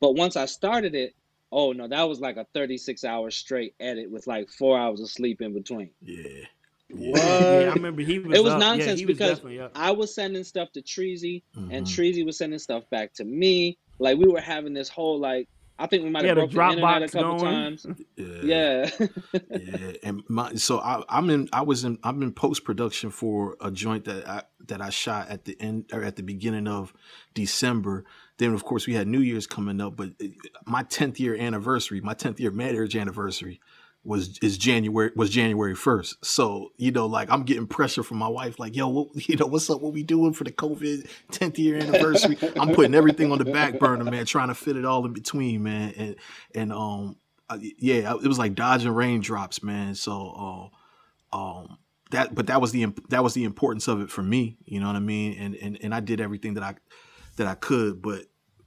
But once I started it, oh, no, that was like a thirty-six hour straight edit with like four hours of sleep in between. Yeah. What? Yeah, I remember he was It was up. Nonsense yeah, was because I was sending stuff to Treezy, mm-hmm. and Treezy was sending stuff back to me. Like, we were having this whole, like, I think we might have broken the internet a couple going. Times. Yeah. Yeah. yeah. And my, so I, I'm in, I was in, I'm in post-production for a joint that I, that I shot at the end or at the beginning of December. Then of course we had New Year's coming up, but my tenth year anniversary, my tenth year marriage anniversary was, is January, was January first. So, you know, like I'm getting pressure from my wife, like, yo, what, you know, what's up? What we doing for the COVID tenth year anniversary? I'm putting everything on the back burner, man, trying to fit it all in between, man. And, and, um, yeah, it was like dodging raindrops, man. So, uh, um, that, but that was the, that was the importance of it for me. You know what I mean? And, and, and I did everything that I, that I could, but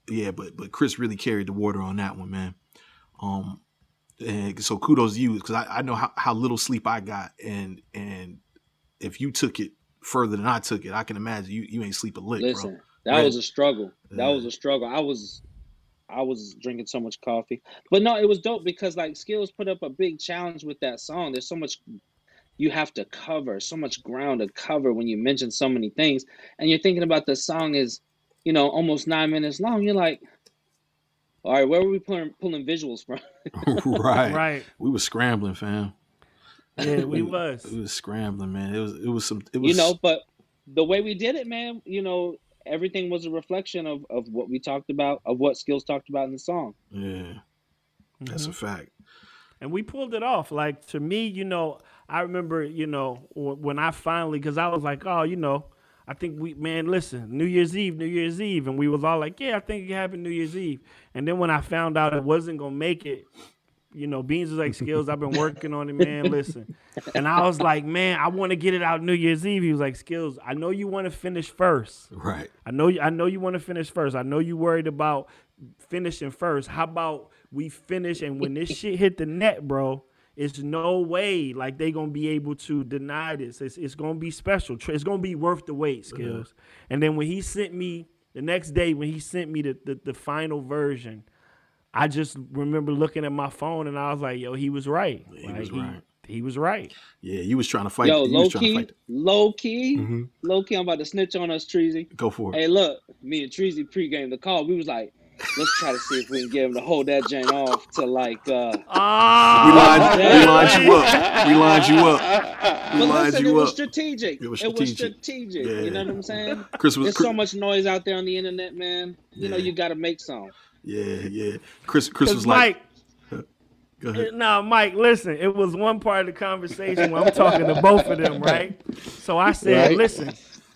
yeah, but, but Chris really carried the water on that one, man. Um, And so kudos to you, because I, I know how, how little sleep I got, and and if you took it further than I took it, I can imagine you, you ain't sleep a lick. Listen, bro. That right? was a struggle. That yeah. was a struggle. I was I was drinking so much coffee, but no, it was dope because like Skills put up a big challenge with that song. There's so much you have to cover, so much ground to cover when you mention so many things, and you're thinking about the song is you know almost nine minutes long. You're like, all right, where were we pulling, pulling visuals from? right, right. We were scrambling, fam. Yeah, we, we was. We was scrambling, man. It was, it was some. It was... You know, but the way we did it, man. You know, everything was a reflection of of what we talked about, of what Skills talked about in the song. Yeah, that's mm-hmm. a fact. And we pulled it off. Like to me, you know, I remember, you know, when I finally, because I was like, oh, you know. I think we, man, listen, New Year's Eve, New Year's Eve. And we was all like, yeah, I think it happened New Year's Eve. And then when I found out it wasn't going to make it, you know, Beans was like, Skills, I've been working on it, man, listen. And I was like, man, I want to get it out New Year's Eve. He was like, Skills, I know you want to finish first. Right. I know, I know you want to finish first. I know you worried about finishing first. How about we finish and when this shit hit the net, bro, it's no way like they gonna be able to deny this. It's it's gonna be special. It's gonna be worth the wait, Skills. Mm-hmm. And then when he sent me the next day, when he sent me the, the the final version, I just remember looking at my phone and I was like, "Yo, he was right. He like, was he, right. He was right." Yeah, you was trying to fight. Yo, low key, fight. low key, mm-hmm. low key. I'm about to snitch on us, Treezy. Go for it. Hey, look, me and Treezy pregame the call. We was like, let's try to see if we can get him to hold that Jane off to like. Uh, oh, we, lined, yeah. we lined you up. We lined you up. We but lined listen, you it up. Was strategic. It was strategic. It was strategic. Yeah. You know what I'm saying? Chris was, There's Chris, so much noise out there on the internet, man. You yeah. know, you got to make some. Yeah, yeah. Chris, Chris was like. Mike, Go ahead. No, Mike, listen, it was one part of the conversation where I'm talking to both of them, right? So I said, right? listen,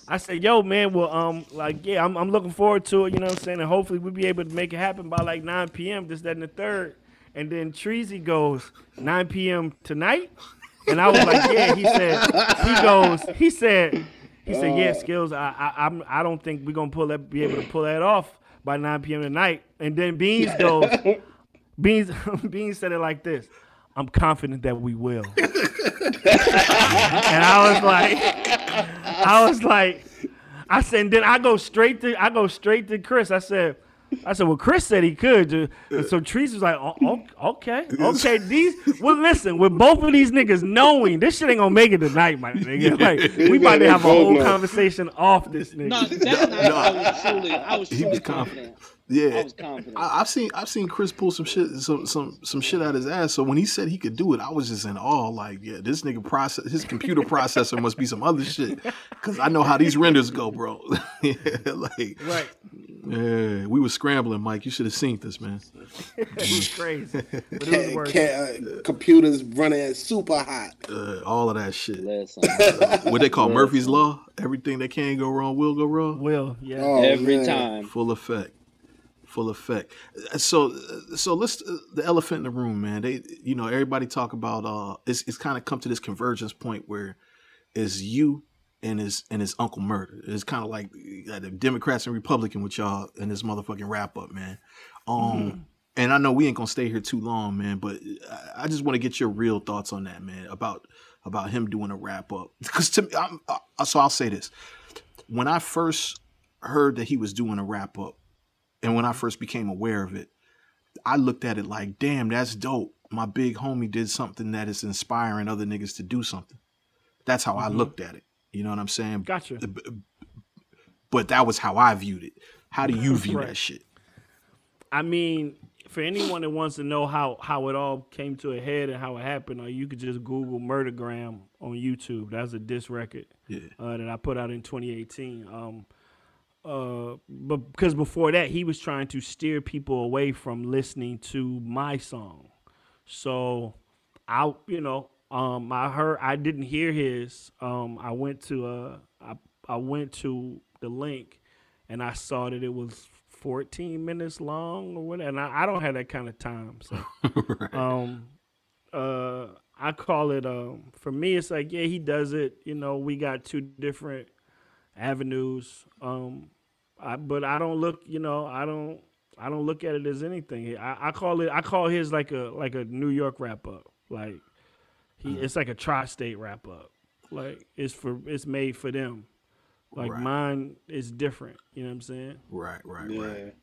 I said, yo, man, well, um, like, yeah, I'm, I'm looking forward to it, you know what I'm saying? And hopefully we'll be able to make it happen by like nine p.m., this, that, and the third. And then Treezy goes, nine p.m. tonight? And I was like, yeah, he said, he goes, he said, he said, yeah, Skills, I I, I'm, I don't think we're going to pull that, be able to pull that off by nine p.m. tonight. And then Beans goes, Beans, Beans said it like this. I'm confident that we will. And I was like, I was like, I said, and then I go straight to, I go straight to Chris. I said, I said, well, Chris said he could. Dude. And so Trees was like, oh, okay, okay. These, well, listen, with both of these niggas knowing this shit ain't gonna make it tonight, my nigga. Like, we might to have a whole now. conversation off this nigga. No, that's not. No. I was truly, I was truly he was confident. confident. Yeah, I was confident. I, I've seen I've seen Chris pull some shit some some some shit out his ass. So when he said he could do it, I was just in awe. Like, yeah, this nigga process his computer processor must be some other shit, because I know how these renders go, bro. yeah, like, right. Yeah, we were scrambling, Mike. You should have seen this, man. It was crazy. But it was can, can, uh, computers running super hot. Uh, all of that shit. Listen, uh, what they call Listen. Murphy's Law. Everything that can go wrong will go wrong. Will yeah. Oh, Every man. time. Full effect. Full effect. So, so let's uh, the elephant in the room, man. They, you know, everybody talk about. Uh, it's it's kind of come to this convergence point where it's you and his and his Uncle Murda. It's kind of like uh, the Democrats and Republican with y'all and this motherfucking wrap up, man. Um, mm-hmm. And I know we ain't gonna stay here too long, man. But I, I just want to get your real thoughts on that, man. About about him doing a wrap up. Because to me, I'm, I, so I'll say this: when I first heard that he was doing a wrap up. And when I first became aware of it, I looked at it like, damn, that's dope. My big homie did something that is inspiring other niggas to do something. That's how mm-hmm. I looked at it. You know what I'm saying? Gotcha. But that was how I viewed it. How do you view right. that shit? I mean, for anyone that wants to know how, how it all came to a head and how it happened, or you could just Google Murdergram on YouTube. That's a diss record yeah. uh, that I put out in twenty eighteen. Um, Uh, but because before that, he was trying to steer people away from listening to my song. So I, you know, um, I heard, I didn't hear his, um, I went to, uh, I, I went to the link and I saw that it was fourteen minutes long or whatever. And I, I don't have that kind of time. So, right. um, uh, I call it, um, for me, it's like, yeah, he does it. You know, we got two different avenues, um I, but I don't look, you know, I don't, I don't look at it as anything. I, I call it, I call his like a, like a New York wrap up. Like he, it's like a tri-state wrap up. Like it's for, it's made for them. Like right. mine is different. You know what I'm saying? Right, right, yeah. right.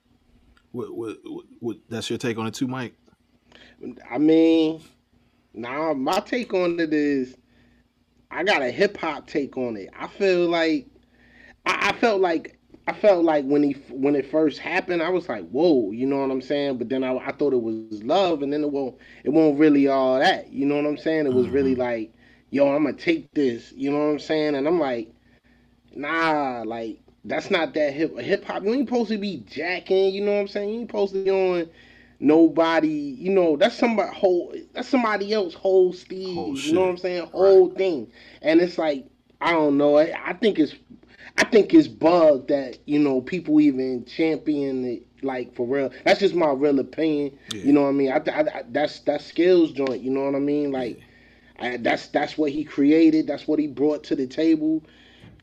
What, what, what, what, that's your take on it too, Mike? I mean, nah, my take on it is, I got a hip hop take on it. I feel like, I felt like I felt like when he when it first happened, I was like, whoa, you know what I'm saying? But then I, I thought it was love, and then it won't it won't really all that, you know what I'm saying? It was mm-hmm. really like, yo, I'm gonna take this, you know what I'm saying? And I'm like, nah, like that's not that hip hip hop. You ain't supposed to be jacking, you know what I'm saying? You ain't supposed to be on nobody, you know. That's somebody whole. That's somebody else whole Steve, you know what I'm saying? Whole right. thing, and it's like I don't know. I, I think it's. I think it's bugged that, you know, people even champion it, like, for real. That's just my real opinion. Yeah. You know what I mean? I, I, I, that's that's Skills' joint. You know what I mean? Like, I, that's that's what he created. That's what he brought to the table.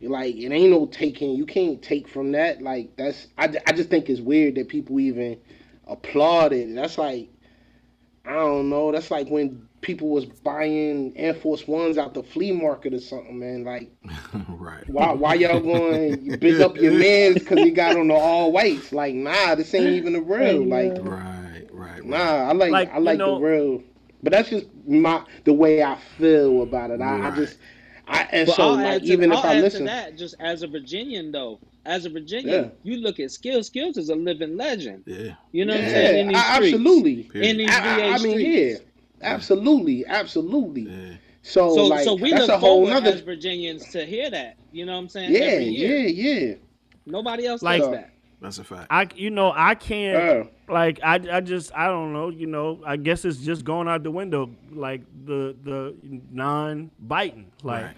Like, it ain't no taking. You can't take from that. Like, that's. I, I just think it's weird that people even applaud it. That's like, I don't know. That's like when people was buying Air Force Ones out the flea market or something, man. Like, right. why, why y'all going you big up your mans because he got on the all whites? Like, nah, this ain't even the real. Like, right, right, right. Nah, I like, like I like you know, the real. But that's just my the way I feel about it. I, right. I just, I and but so I'll like even to, if I'll I listen, to that just as a Virginian though, As a Virginian, yeah. you look at Skills. Skills is a living legend. Yeah, you know yeah. what I'm saying. In these I, absolutely. In these I, I mean, yeah, absolutely, absolutely. Yeah. So, so, like, so we that's look a whole forward other... as Virginians to hear that. You know what I'm saying? Yeah, Every year. yeah, yeah. Nobody else like does that. That's a fact. I, you know, I can't. Uh, like, I, I just, I don't know. You know, I guess it's just going out the window. Like the the non-biting. Like, right.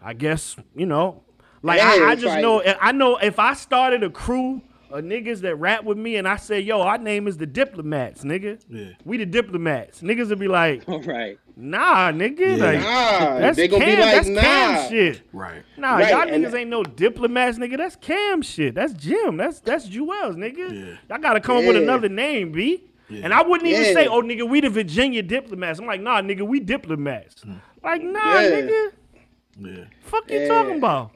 I guess you know. Like yeah, I, I just right. know, I know if I started a crew of niggas that rap with me and I say, yo, our name is the Diplomats, nigga. Yeah. We the Diplomats. Niggas would be like, all right. Nah, nigga. Yeah. Like, nah, that's they gonna Cam, be like, that's nah. Cam shit. Right. Nah, right. y'all niggas ain't no Diplomats, nigga. That's Cam shit. That's Jim. That's that's Jewels, nigga. Yeah. Y'all gotta come yeah. up with another name, B. Yeah. And I wouldn't even yeah. say, oh, nigga, we the Virginia Diplomats. I'm like, nah, nigga, we Diplomats. Hmm. Like, nah, yeah. nigga. Yeah. Fuck you yeah. talking about?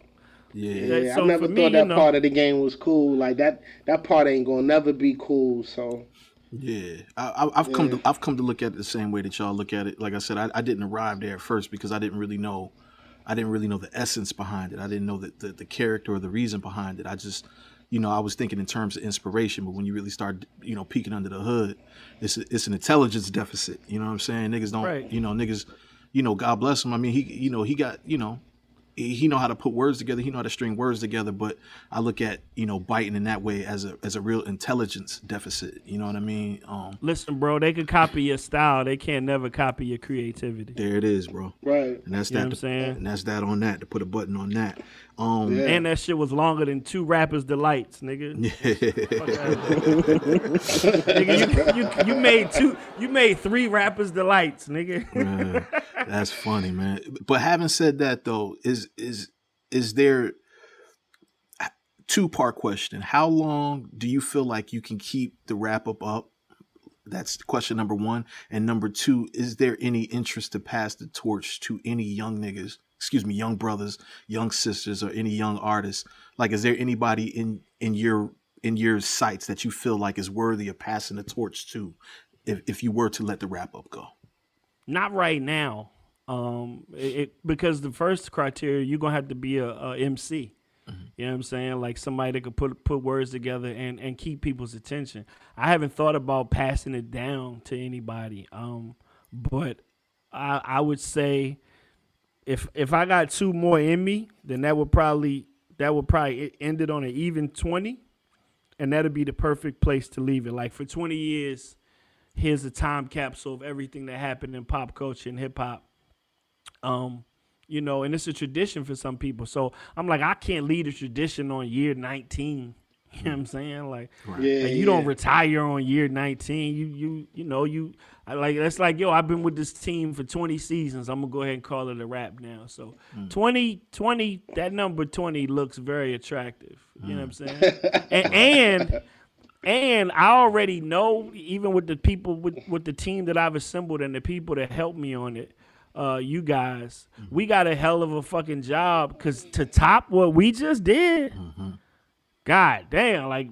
Yeah, yeah so I never thought me, that you know, part of the game was cool. Like that, that part ain't gonna never be cool. So, yeah, I, I've yeah. come to I've come to look at it the same way that y'all look at it. Like I said, I, I didn't arrive there at first because I didn't really know, I didn't really know the essence behind it. I didn't know that the, the character or the reason behind it. I just, you know, I was thinking in terms of inspiration. But when you really start, you know, peeking under the hood, it's it's an intelligence deficit. You know what I'm saying? Niggas don't, right. you know, niggas, you know, God bless him. I mean, he, you know, he got, you know. He know how to put words together. He know how to string words together. But I look at, you know, biting in that way as a as a real intelligence deficit. You know what I mean? Um, Listen, bro, they can copy your style. They can't never copy your creativity. There it is, bro. Right. And that's you that. Know what I'm saying? And that's that on that. To put a button on that. Um, yeah. And that shit was longer than two rappers' delights, nigga. Yeah. nigga, you, you, you made two. You made three rappers' delights, nigga. Man, that's funny, man. But having said that, though, is is is there two part question? How long do you feel like you can keep the wrap up up? That's question number one. And number two, is there any interest to pass the torch to any young niggas? Excuse me, young brothers, young sisters, or any young artists. Like, is there anybody in in your in your sights that you feel like is worthy of passing the torch to, if if you were to let the wrap up go? Not right now, um, it, it because the first criteria you're gonna have to be a, a M C. Mm-hmm. You know what I'm saying? Like somebody that could put put words together and and keep people's attention. I haven't thought about passing it down to anybody, um, but I I would say. If if I got two more in me, then that would probably that would probably end it on an even twenty, and that'd be the perfect place to leave it. Like for twenty years, here's a time capsule of everything that happened in pop culture and hip hop. Um, you know, and it's a tradition for some people. So I'm like, I can't leave the tradition on year nineteen. You know what I'm saying? Like, right. yeah, like you yeah. don't retire on year nineteen. You you you know you I like that's like yo. I've been with this team for twenty seasons. I'm gonna go ahead and call it a wrap now. So mm. twenty, twenty, that number twenty looks very attractive. Mm. You know what I'm saying? and, and and I already know even with the people with with the team that I've assembled and the people that helped me on it. Uh, you guys, mm. we got a hell of a fucking job because to top what we just did. Mm-hmm. God damn! Like,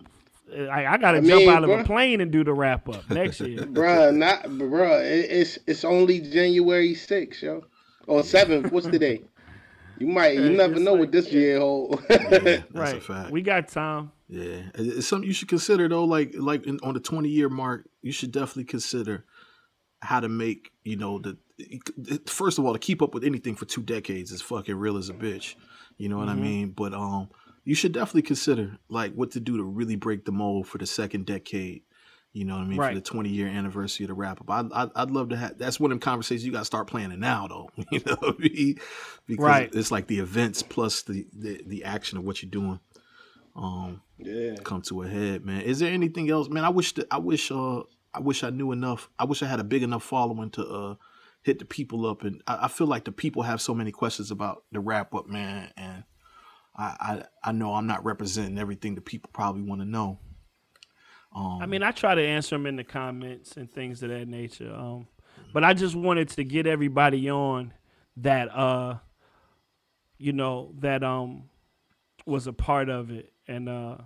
I, I gotta I mean, jump out bruh, of a plane and do the wrap up next year, bro. Not, bro. It, it's it's only January sixth, yo, or seventh. What's the day? You might you never it's know like, what this yeah. year holds. Yeah, that's right. a fact. We got time. Yeah, it's something you should consider though. Like like in, on the twenty year mark, you should definitely consider how to make you know the first of all to keep up with anything for two decades is fucking real as a bitch. You know what mm-hmm. I mean? But um. you should definitely consider like what to do to really break the mold for the second decade. You know what I mean? Right. For the twenty year anniversary of the wrap up. I'd, I'd, I'd love to have, that's one of them conversations you got to start planning now though. You know what I mean? Because right. it's like the events plus the, the, the action of what you're doing. Um, yeah. Come to a head, man. Is there anything else, man? I wish that I wish, uh, I wish I knew enough. I wish I had a big enough following to, uh, hit the people up. And I, I feel like the people have so many questions about the wrap up, man. And, I, I, I know I'm not representing everything that people probably want to know. Um, I mean, I try to answer them in the comments and things of that nature. Um, but I just wanted to get everybody on that, uh, you know, that um was a part of it, and uh,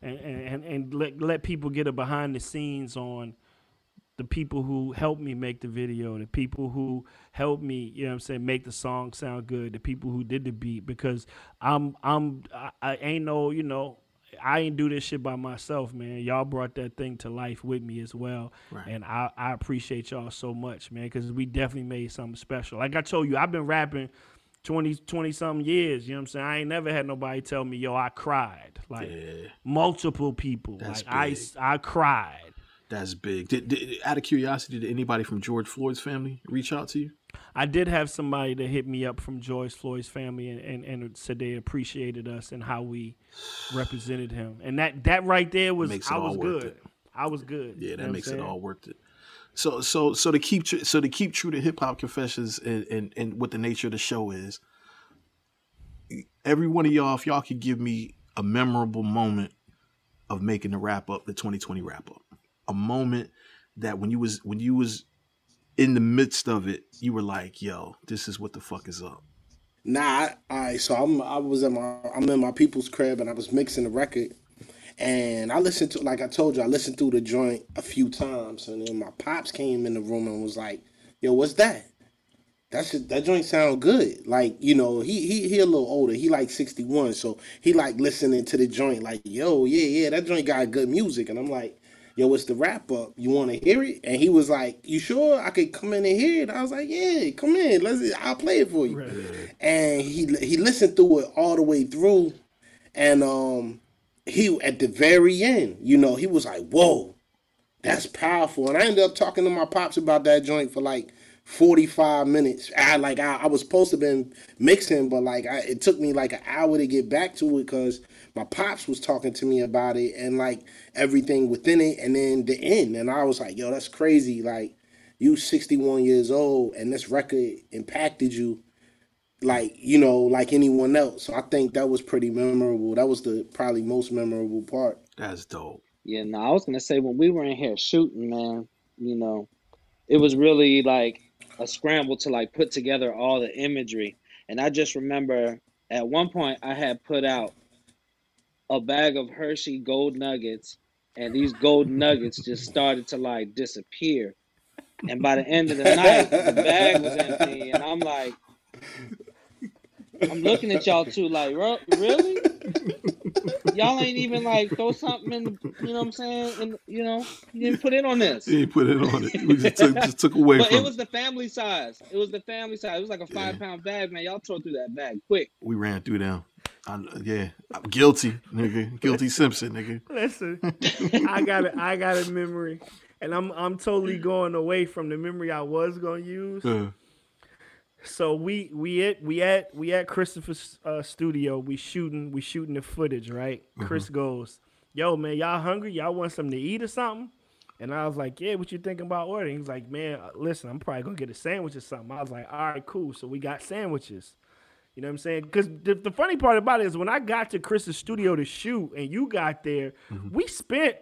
and and and let let people get a behind the scenes on the people who helped me make the video, the people who helped me, you know what I'm saying, make the song sound good, the people who did the beat, because I'm, I'm, I, I ain't no, you know, I ain't do this shit by myself, man. Y'all brought that thing to life with me as well. Right. And I, I appreciate y'all so much, man, because we definitely made something special. Like I told you, I've been rapping twenty, twenty-something years, you know what I'm saying? I ain't never had nobody tell me, yo, I cried. Like, yeah. multiple people. That's like, big. I, I cried. That's big. Did, did, out of curiosity, did anybody from George Floyd's family reach out to you? I did have somebody that hit me up from George Floyd's family and, and, and said they appreciated us and how we represented him. And that, that right there was, makes it I was good. It. I was good. Yeah, that you know makes it all worth it. So, so, so to keep, tr so to keep true to Hip Hop Confessions and, and, and what the nature of the show is, every one of y'all, if y'all could give me a memorable moment of making the wrap up, the twenty twenty wrap up, a moment that when you was, when you was, in the midst of it, you were like, "Yo, this is what the fuck is up." Nah, all right. So I'm, I was in my, I'm in my people's crib, and I was mixing the record, and I listened to, like I told you, I listened through the joint a few times, and then my pops came in the room and was like, "Yo, what's that? That's just, that joint sound good." Like, you know, he he he a little older. He like sixty-one, so he like listening to the joint. Like, yo, yeah, yeah, that joint got good music, and I'm like, yo, it's the wrap up. You want to hear it? And he was like, you sure I could come in and hear it? I was like, yeah, come in. Let's. I'll play it for you. Right, right, right. And he he listened through it all the way through. And um, he at the very end, you know, he was like, whoa, that's powerful. And I ended up talking to my pops about that joint for like forty-five minutes. I like I, I was supposed to been mixing, but like I, it took me like an hour to get back to it because my pops was talking to me about it and like everything within it and then the end. And I was like, yo, that's crazy. Like, you sixty-one years old and this record impacted you like, you know, like anyone else. So I think that was pretty memorable. That was the probably most memorable part. That's dope. Yeah, no, I was going to say when we were in here shooting, man, you know, it was really like a scramble to like put together all the imagery. And I just remember at one point I had put out a bag of Hershey gold nuggets, and these gold nuggets just started to like disappear. And by the end of the night, the bag was empty, and I'm like, I'm looking at y'all too, like, really? Y'all ain't even like throw something in, the, you know what I'm saying? And you know, you didn't put it on this. You didn't put it on it. We just took, just took away. But from it was the family size. It was the family size. It was like a five yeah. pound bag, man. Y'all tore through that bag quick. We ran through them. I, yeah, I'm guilty, nigga. Guilty Simpson, nigga. Listen, I got a, I got a memory, and I'm I'm totally going away from the memory I was gonna use. Uh. So we we at we at we at Christopher's uh, studio. We shooting we shooting the footage, right? Mm-hmm. Chris goes, "Yo, man, y'all hungry? Y'all want something to eat or something?" And I was like, "Yeah, what you thinking about ordering?" He's like, "Man, listen, I'm probably gonna get a sandwich or something." I was like, "All right, cool." So we got sandwiches. You know what I'm saying? Because the, the funny part about it is when I got to Chris's studio to shoot and you got there, mm-hmm. we spent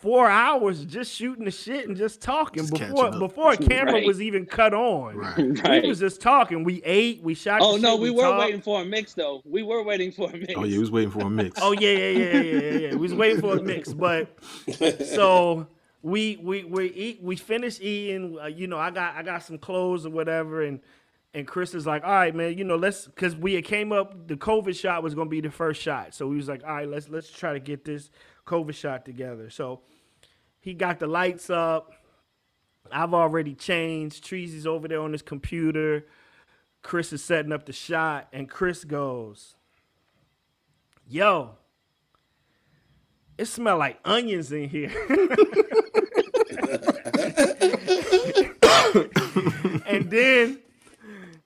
four hours just shooting the shit and just talking just before before a camera right. was even cut on. Right. Right. We was just talking. We ate. We shot. Oh, the no, shit, we, we were talked. waiting for a mix, though. We were waiting for a mix. Oh, yeah, we was waiting for a mix. oh, yeah, yeah, yeah, yeah, yeah, yeah. We was waiting for a mix. But so... We we we eat we finished eating. Uh, you know, I got I got some clothes or whatever, and and Chris is like, all right, man, you know, let's because we had came up. The COVID shot was gonna be the first shot, so we was like, all right, let's let's try to get this COVID shot together. So he got the lights up. I've already changed. Treezy's over there on his computer. Chris is setting up the shot, and Chris goes, "Yo, it smell like onions in here." And then,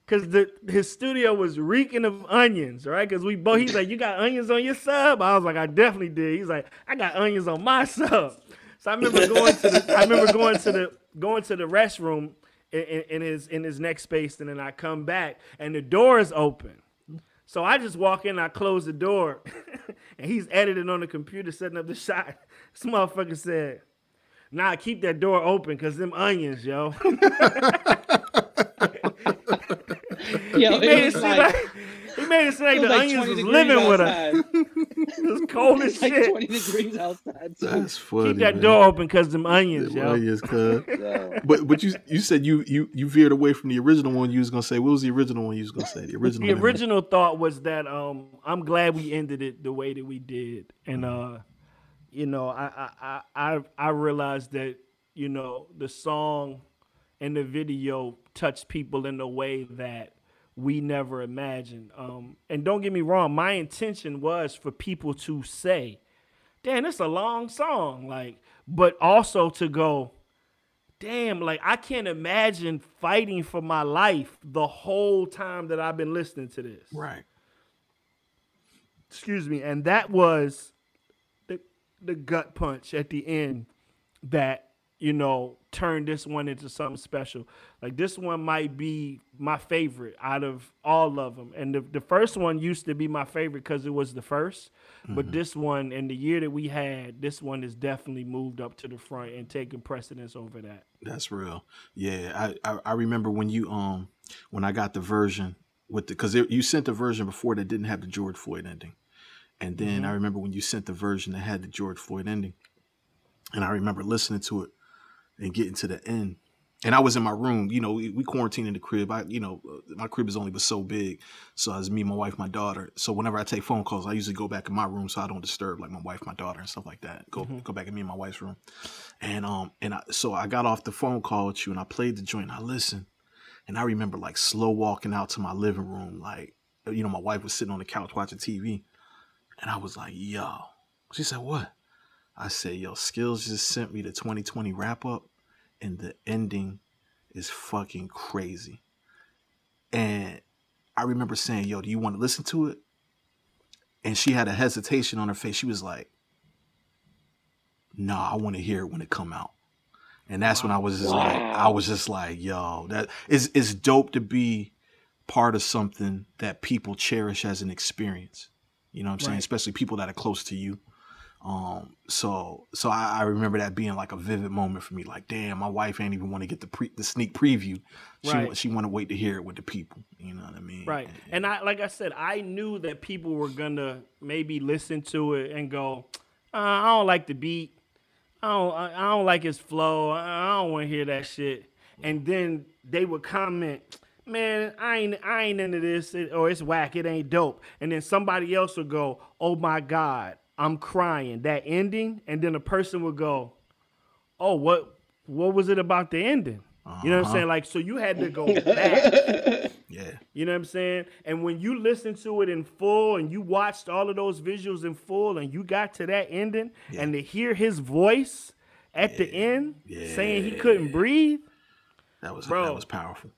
because the his studio was reeking of onions, right? Because we both, he's like, "You got onions on your sub?" I was like, "I definitely did." He's like, "I got onions on my sub." So I remember going to the, I remember going to the, going to the restroom in, in, in his in his next space, and then I come back and the door is open. So I just walk in, I close the door, and he's editing on the computer, setting up the shot. This motherfucker said, "Nah, keep that door open, cause them onions, yo." yo he, made it it like, like, he made it seem like it the like onions was living outside. with us. It's cold as like shit. twenty degrees outside. Too. That's funny. Keep that man. door open because them onions, them yo. Onions, cuz. No. But but you you said you you you veered away from the original one. You was gonna say what was the original one? You was gonna say the original. The one original one. thought was that um I'm glad we ended it the way that we did, and uh you know I I I I realized that you know the song and the video touched people in a way that we never imagined. Um, and don't get me wrong, my intention was for people to say, damn, that's a long song. Like, but also to go, damn, like I can't imagine fighting for my life the whole time that I've been listening to this. Right. Excuse me. And that was the the gut punch at the end that, you know, turn this one into something special. Like this one might be my favorite out of all of them. And the, the first one used to be my favorite because it was the first, mm-hmm. but this one in the year that we had, this one has definitely moved up to the front and taken precedence over that. That's real. Yeah. I, I, I remember when you, um, when I got the version with the, cause it, you sent the version before that didn't have the George Floyd ending. And then mm-hmm. I remember when you sent the version that had the George Floyd ending, and I remember listening to it and getting to the end. And I was in my room, you know, we, we quarantined in the crib. I, you know, my crib is only but so big. So it was me, my wife, my daughter. So whenever I take phone calls, I usually go back in my room so I don't disturb like my wife, my daughter and stuff like that. Go mm-hmm. go back in me and my wife's room. And um, and I, so I got off the phone call with you and I played the joint and I listened. And I remember like slow walking out to my living room. Like, you know, my wife was sitting on the couch watching T V. And I was like, yo. She said, what? I said, yo, Skills just sent me the twenty twenty wrap up and the ending is fucking crazy. And I remember saying, yo, do you want to listen to it? And she had a hesitation on her face. She was like, no, nah, I want to hear it when it come out. And that's wow. when I was just wow. like, I was just like, yo, that is, it's dope to be part of something that people cherish as an experience. You know what I'm right. saying? Especially people that are close to you. Um, so, so I, I remember that being like a vivid moment for me, like, damn, my wife ain't even want to get the pre the sneak preview. She, right. she want to wait to hear it with the people, you know what I mean? Right. And, and I, like I said, I knew that people were gonna maybe listen to it and go, uh, I don't like the beat. I don't, I don't like his flow. I don't want to hear that shit. And then they would comment, man, I ain't, I ain't into this, it, or it's whack. It ain't dope. And then somebody else would go, oh my God, I'm crying, that ending. And then a person would go, oh, what what was it about the ending? Uh-huh. You know what I'm saying? Like, so you had to go back. Yeah. You know what I'm saying? And when you listen to it in full and you watched all of those visuals in full and you got to that ending yeah. and to hear his voice at yeah. the end yeah. saying he couldn't breathe. That was bro, that was powerful.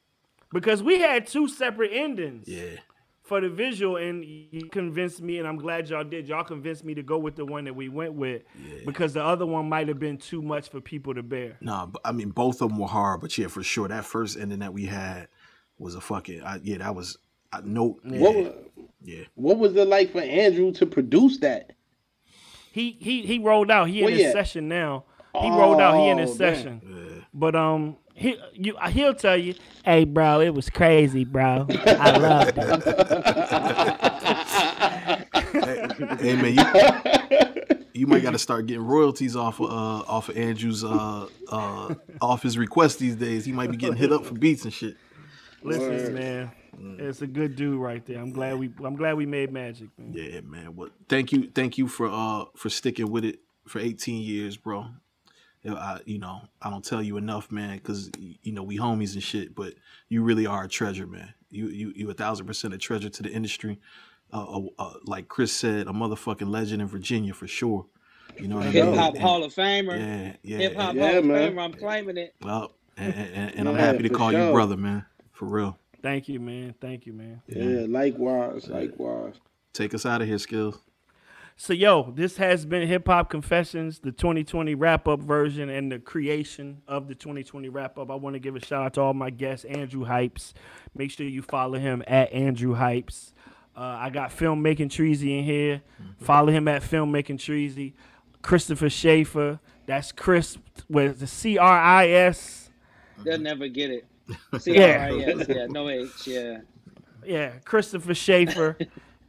Because we had two separate endings. Yeah. For the visual, and you convinced me, and I'm glad y'all did. Y'all convinced me to go with the one that we went with yeah. because the other one might have been too much for people to bear. Nah, but I mean, both of them were hard, but yeah, for sure. That first ending that we had was a fucking, I, yeah, that was, I, no. Yeah. What, was, yeah. what was it like for Andrew to produce that? He he he rolled out. He well, in his yeah. session now. He oh, rolled out. He in his man. session. Yeah. But, um, He, you, he'll tell you, hey, bro, it was crazy, bro. I loved it. Hey, hey, man, you, you might got to start getting royalties off of, uh, off of Andrew's, uh, uh, off his requests these days. He might be getting hit up for beats and shit. Listen, Word. man. Mm. It's a good dude right there. I'm glad we, I'm glad we made magic, man. Yeah, man. Well, thank you. Thank you for, uh, for sticking with it for eighteen years, bro. I, you know, I don't tell you enough, man, because, you know, we homies and shit, but you really are a treasure, man. You you, you a thousand percent a treasure to the industry. Uh, uh, uh, like Chris said, a motherfucking legend in Virginia for sure. You know what I mean? Hip Hop Hall of Famer. Yeah, yeah. Hip Hop yeah, Hall of man. Famer, I'm claiming it. Well, and, and, and I'm yeah, happy to call sure. you brother, man, for real. Thank you, man. Thank you, man. Yeah, yeah. likewise, likewise. Take us out of here, Skills. So, yo, this has been Hip Hop Confessions, the twenty twenty wrap-up version and the creation of the twenty twenty wrap-up. I want to give a shout-out to all my guests, Andrew Hypes. Make sure you follow him at Andrew Hypes. Uh, I got Filmmaking Treezy in here. Follow him at Filmmaking Treezy. Christopher Schaefer. That's Chris with the C R I S. They'll never get it. C R I S, yeah, no H, yeah. Yeah, Christopher Schaefer.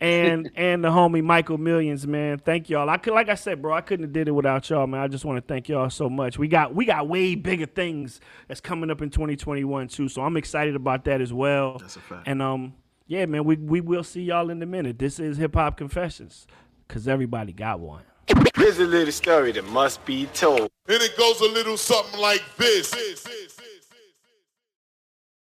and and the homie Michael Millions, man. Thank y'all. I could, like I said, bro, I couldn't have did it without y'all, man. I just want to thank y'all so much. We got we got way bigger things that's coming up in twenty twenty-one too, so I'm excited about that as well. That's a fact. And um, yeah, man, we we will see y'all in a minute. This is Hip Hop Confessions, cause everybody got one. Here's a little story that must be told. And it goes a little something like this. this, this.